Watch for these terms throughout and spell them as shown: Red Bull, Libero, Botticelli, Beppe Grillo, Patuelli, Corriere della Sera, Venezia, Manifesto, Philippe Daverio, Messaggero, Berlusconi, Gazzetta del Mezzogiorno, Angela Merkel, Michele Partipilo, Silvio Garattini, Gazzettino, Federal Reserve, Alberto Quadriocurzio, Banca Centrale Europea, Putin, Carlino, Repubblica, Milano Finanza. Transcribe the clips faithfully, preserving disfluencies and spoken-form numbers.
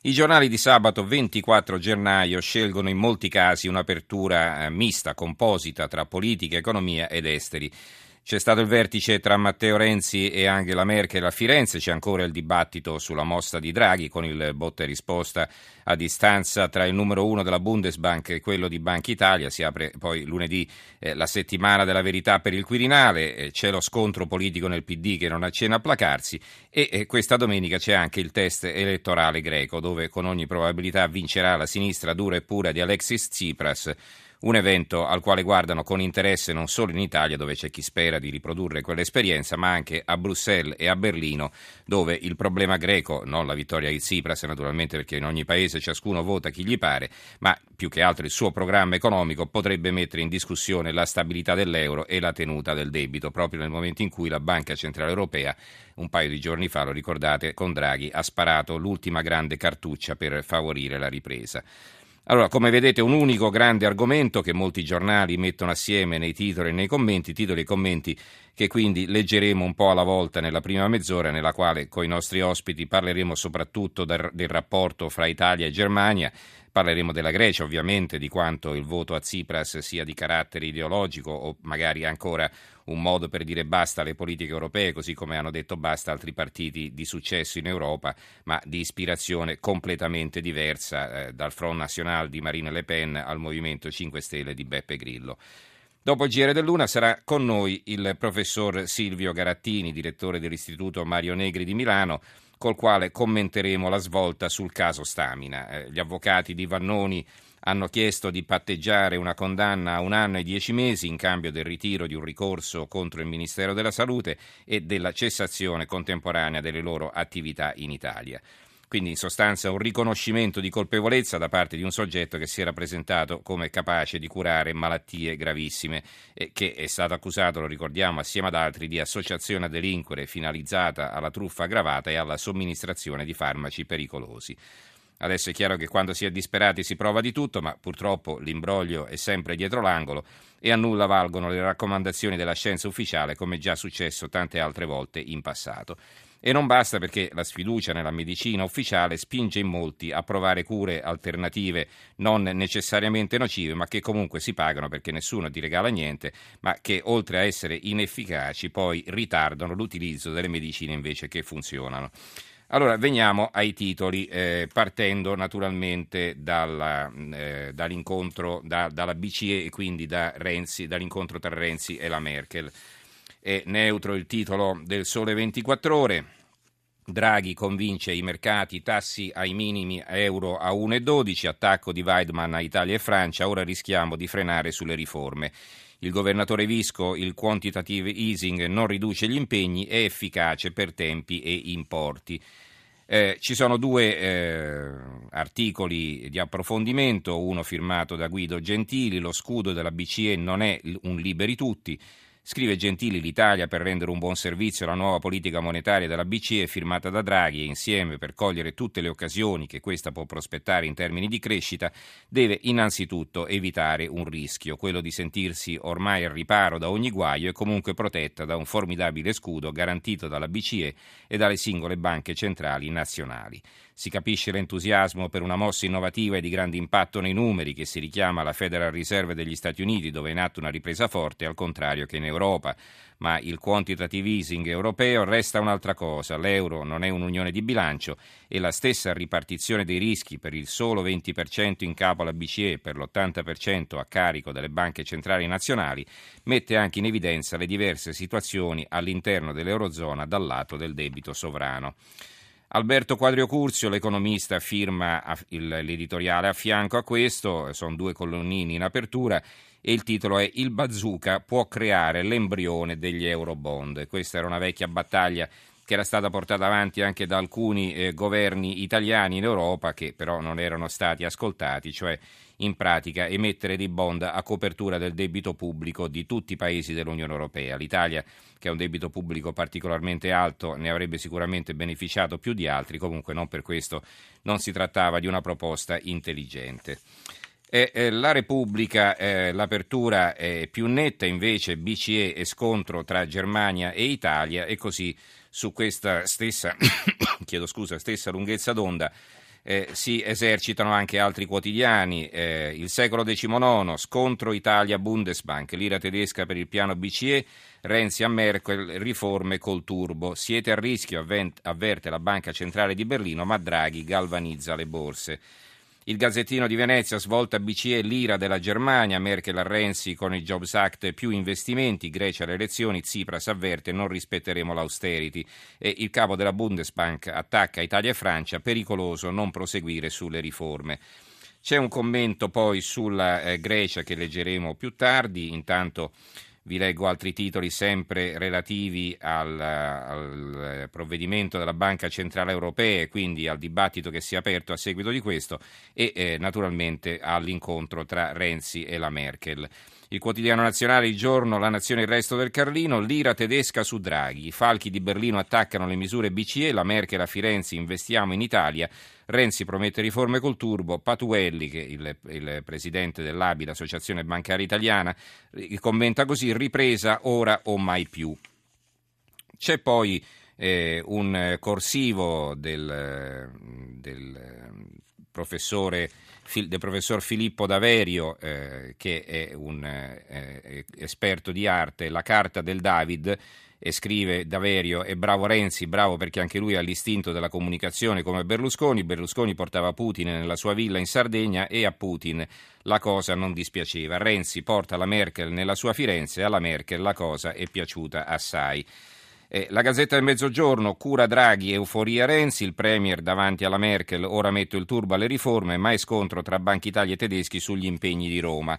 I giornali di sabato ventiquattro gennaio scelgono in molti casi un'apertura mista, composita tra politica, economia ed esteri. C'è stato il vertice tra Matteo Renzi e Angela Merkel a Firenze, c'è ancora il dibattito sulla mossa di Draghi con il botta e risposta a distanza tra il numero uno della Bundesbank e quello di Banca Italia, si apre poi lunedì eh, la settimana della verità per il Quirinale, eh, c'è lo scontro politico nel P D che non accenna a placarsi e eh, questa domenica c'è anche il test elettorale greco dove con ogni probabilità vincerà la sinistra dura e pura di Alexis Tsipras. Un evento al quale guardano con interesse non solo in Italia, dove c'è chi spera di riprodurre quell'esperienza, ma anche a Bruxelles e a Berlino, dove il problema greco, non la vittoria di Tsipras naturalmente, perché in ogni paese ciascuno vota chi gli pare, ma più che altro il suo programma economico potrebbe mettere in discussione la stabilità dell'euro e la tenuta del debito, proprio nel momento in cui la Banca Centrale Europea, un paio di giorni fa, lo ricordate, con Draghi, ha sparato l'ultima grande cartuccia per favorire la ripresa. Allora, come vedete, un unico grande argomento che molti giornali mettono assieme nei titoli e nei commenti, titoli e commenti che quindi leggeremo un po' alla volta nella prima mezz'ora, nella quale con i nostri ospiti parleremo soprattutto del rapporto fra Italia e Germania, parleremo della Grecia ovviamente, di quanto il voto a Tsipras sia di carattere ideologico o magari ancora un modo per dire basta alle politiche europee, così come hanno detto basta altri partiti di successo in Europa, ma di ispirazione completamente diversa, eh, dal Front National di Marine Le Pen al Movimento cinque Stelle di Beppe Grillo. Dopo il G R dell'Una sarà con noi il professor Silvio Garattini, direttore dell'Istituto Mario Negri di Milano, col quale commenteremo la svolta sul caso Stamina. Eh, gli avvocati di Vannoni hanno chiesto di patteggiare una condanna a un anno e dieci mesi in cambio del ritiro di un ricorso contro il Ministero della Salute e della cessazione contemporanea delle loro attività in Italia. Quindi in sostanza un riconoscimento di colpevolezza da parte di un soggetto che si era presentato come capace di curare malattie gravissime e che è stato accusato, lo ricordiamo, assieme ad altri di associazione a delinquere finalizzata alla truffa aggravata e alla somministrazione di farmaci pericolosi. Adesso è chiaro che quando si è disperati si prova di tutto, ma purtroppo l'imbroglio è sempre dietro l'angolo e a nulla valgono le raccomandazioni della scienza ufficiale, come già successo tante altre volte in passato. E non basta, perché la sfiducia nella medicina ufficiale spinge in molti a provare cure alternative non necessariamente nocive, ma che comunque si pagano perché nessuno ti regala niente, ma che oltre a essere inefficaci poi ritardano l'utilizzo delle medicine invece che funzionano. Allora, veniamo ai titoli, eh, partendo naturalmente dalla, eh, dall'incontro, da, dalla B C E e quindi da Renzi, dall'incontro tra Renzi e la Merkel. È neutro il titolo del Sole ventiquattro Ore, Draghi convince i mercati, tassi ai minimi, euro a uno virgola dodici, attacco di Weidmann a Italia e Francia, ora rischiamo di frenare sulle riforme. Il governatore Visco, il quantitative easing non riduce gli impegni, è efficace per tempi e importi. Eh, ci sono due eh, articoli di approfondimento, uno firmato da Guido Gentili, lo scudo della B C E non è un liberi tutti. Scrive Gentili, l'Italia per rendere un buon servizio alla nuova politica monetaria della B C E firmata da Draghi e insieme per cogliere tutte le occasioni che questa può prospettare in termini di crescita deve innanzitutto evitare un rischio, quello di sentirsi ormai al riparo da ogni guaio e comunque protetta da un formidabile scudo garantito dalla B C E e dalle singole banche centrali nazionali. Si capisce l'entusiasmo per una mossa innovativa e di grande impatto nei numeri che si richiama alla Federal Reserve degli Stati Uniti, dove è in atto una ripresa forte al contrario che in Europa, ma il quantitative easing europeo resta un'altra cosa, l'euro non è un'unione di bilancio e la stessa ripartizione dei rischi per il solo venti per cento in capo alla B C E e per l'ottanta per cento a carico delle banche centrali nazionali mette anche in evidenza le diverse situazioni all'interno dell'eurozona dal lato del debito sovrano. Alberto Quadriocurzio, l'economista, firma l'editoriale a fianco a questo, sono due colonnini in apertura e il titolo è «Il bazooka può creare l'embrione degli eurobond». Questa era una vecchia battaglia che era stata portata avanti anche da alcuni eh, governi italiani in Europa, che però non erano stati ascoltati, cioè in pratica emettere dei bond a copertura del debito pubblico di tutti i paesi dell'Unione Europea. L'Italia, che ha un debito pubblico particolarmente alto, ne avrebbe sicuramente beneficiato più di altri, comunque non per questo non si trattava di una proposta intelligente. Eh, eh, la Repubblica, eh, l'apertura è più netta, invece B C E e scontro tra Germania e Italia, e così su questa stessa, chiedo scusa, stessa lunghezza d'onda eh, si esercitano anche altri quotidiani. Eh, il Secolo diciannove, scontro Italia-Bundesbank, l'ira tedesca per il piano B C E, Renzi a Merkel, riforme col turbo, siete a rischio, avvent- avverte la Banca Centrale di Berlino, ma Draghi galvanizza le borse. Il Gazzettino di Venezia, svolta B C E, l'ira della Germania, Merkel a Renzi con il Jobs Act più investimenti, Grecia alle elezioni, Tsipras avverte non rispetteremo l'austerity, e il capo della Bundesbank attacca Italia e Francia, pericoloso non proseguire sulle riforme. C'è un commento poi sulla eh, Grecia che leggeremo più tardi, intanto vi leggo altri titoli sempre relativi al, al provvedimento della Banca Centrale Europea e quindi al dibattito che si è aperto a seguito di questo e eh, naturalmente all'incontro tra Renzi e la Merkel. Il quotidiano nazionale Il Giorno, La Nazione e il resto del Carlino, l'ira tedesca su Draghi, i falchi di Berlino attaccano le misure B C E, la Merkel a Firenze, investiamo in Italia, Renzi promette riforme col turbo, Patuelli, che è il, il presidente dell'A B I, l'Associazione Bancaria Italiana, commenta così, ripresa ora o mai più. C'è poi eh, un corsivo del, del professore del professor Filippo Daverio, eh, che è un eh, esperto di arte, La carta del David, e scrive Daverio: è bravo Renzi, bravo perché anche lui ha l'istinto della comunicazione come Berlusconi, Berlusconi portava Putin nella sua villa in Sardegna e a Putin la cosa non dispiaceva, Renzi porta la Merkel nella sua Firenze e alla Merkel la cosa è piaciuta assai. Eh, la Gazzetta del Mezzogiorno, cura Draghi, euforia Renzi, il premier davanti alla Merkel, ora metto il turbo alle riforme, mai scontro tra Banca Italia e tedeschi sugli impegni di Roma.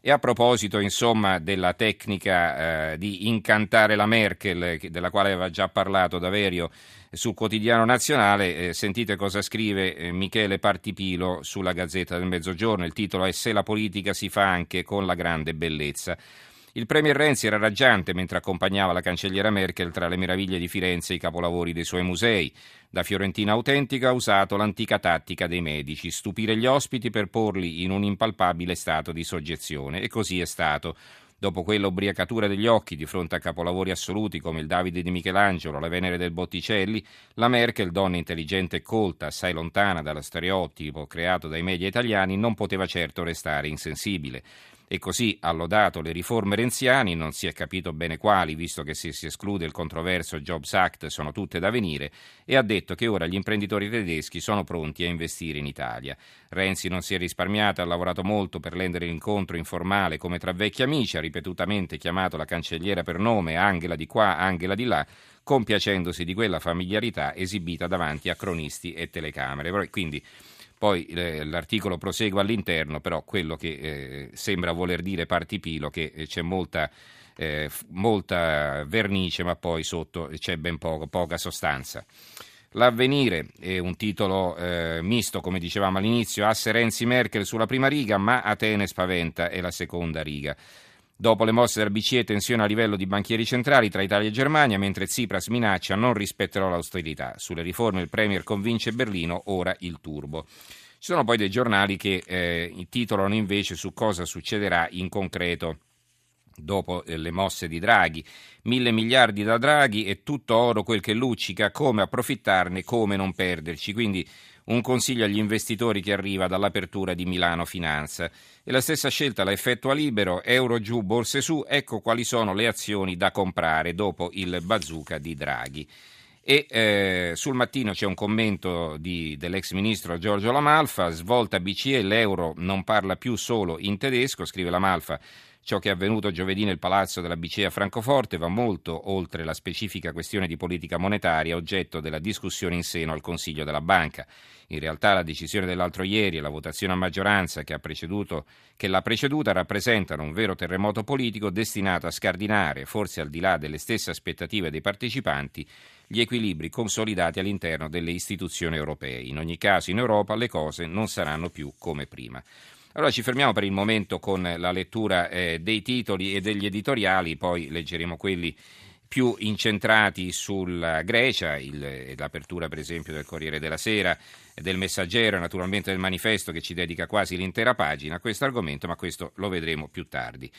E a proposito, insomma, della tecnica eh, di incantare la Merkel, della quale aveva già parlato Daverio sul quotidiano nazionale, eh, sentite cosa scrive eh, Michele Partipilo sulla Gazzetta del Mezzogiorno, il titolo è «Se la politica si fa anche con la grande bellezza». Il premier Renzi era raggiante mentre accompagnava la cancelliera Merkel tra le meraviglie di Firenze e i capolavori dei suoi musei. Da fiorentina autentica ha usato l'antica tattica dei medici, stupire gli ospiti per porli in un impalpabile stato di soggezione. E così è stato. Dopo quella ubriacatura degli occhi di fronte a capolavori assoluti come il Davide di Michelangelo, la Venere del Botticelli, la Merkel, donna intelligente e colta, assai lontana dallo stereotipo creato dai media italiani, non poteva certo restare insensibile. E così ha lodato le riforme renziane, non si è capito bene quali, visto che se si esclude il controverso Jobs Act sono tutte da venire, e ha detto che ora gli imprenditori tedeschi sono pronti a investire in Italia. Renzi non si è risparmiato, ha lavorato molto per rendere l'incontro informale come tra vecchi amici, ha ripetutamente chiamato la cancelliera per nome, Angela di qua, Angela di là, compiacendosi di quella familiarità esibita davanti a cronisti e telecamere. Quindi poi eh, l'articolo prosegue all'interno, però quello che eh, sembra voler dire Partipilo, che eh, c'è molta, eh, molta vernice, ma poi sotto c'è ben poco, poca sostanza. L'Avvenire è un titolo eh, misto, come dicevamo all'inizio, asse Renzi-Merkel sulla prima riga, ma Atene spaventa è la seconda riga. Dopo le mosse della B C E, tensione a livello di banchieri centrali tra Italia e Germania, mentre Tsipras minaccia non rispetterò l'austerità. Sulle riforme il premier convince Berlino, ora il turbo. Ci sono poi dei giornali che eh, titolano invece su cosa succederà in concreto dopo eh, le mosse di Draghi. Mille miliardi da Draghi e tutto oro quel che luccica, come approfittarne, come non perderci. Quindi un consiglio agli investitori che arriva dall'apertura di Milano Finanza. E la stessa scelta la effettua Libero, euro giù, borse su, ecco quali sono le azioni da comprare dopo il bazooka di Draghi. E eh, sul Mattino c'è un commento di, dell'ex ministro Giorgio La Malfa, svolta B C E, l'euro non parla più solo in tedesco, scrive La Malfa. Ciò che è avvenuto giovedì nel palazzo della B C E a Francoforte va molto oltre la specifica questione di politica monetaria oggetto della discussione in seno al Consiglio della Banca. In realtà la decisione dell'altro ieri e la votazione a maggioranza che, ha preceduto, che l'ha preceduta rappresentano un vero terremoto politico destinato a scardinare, forse al di là delle stesse aspettative dei partecipanti, gli equilibri consolidati all'interno delle istituzioni europee. In ogni caso, in Europa le cose non saranno più come prima. Allora ci fermiamo per il momento con la lettura eh, dei titoli e degli editoriali, poi leggeremo quelli più incentrati sulla Grecia, il, l'apertura per esempio del Corriere della Sera, del Messaggero e naturalmente del Manifesto, che ci dedica quasi l'intera pagina a questo argomento, ma questo lo vedremo più tardi.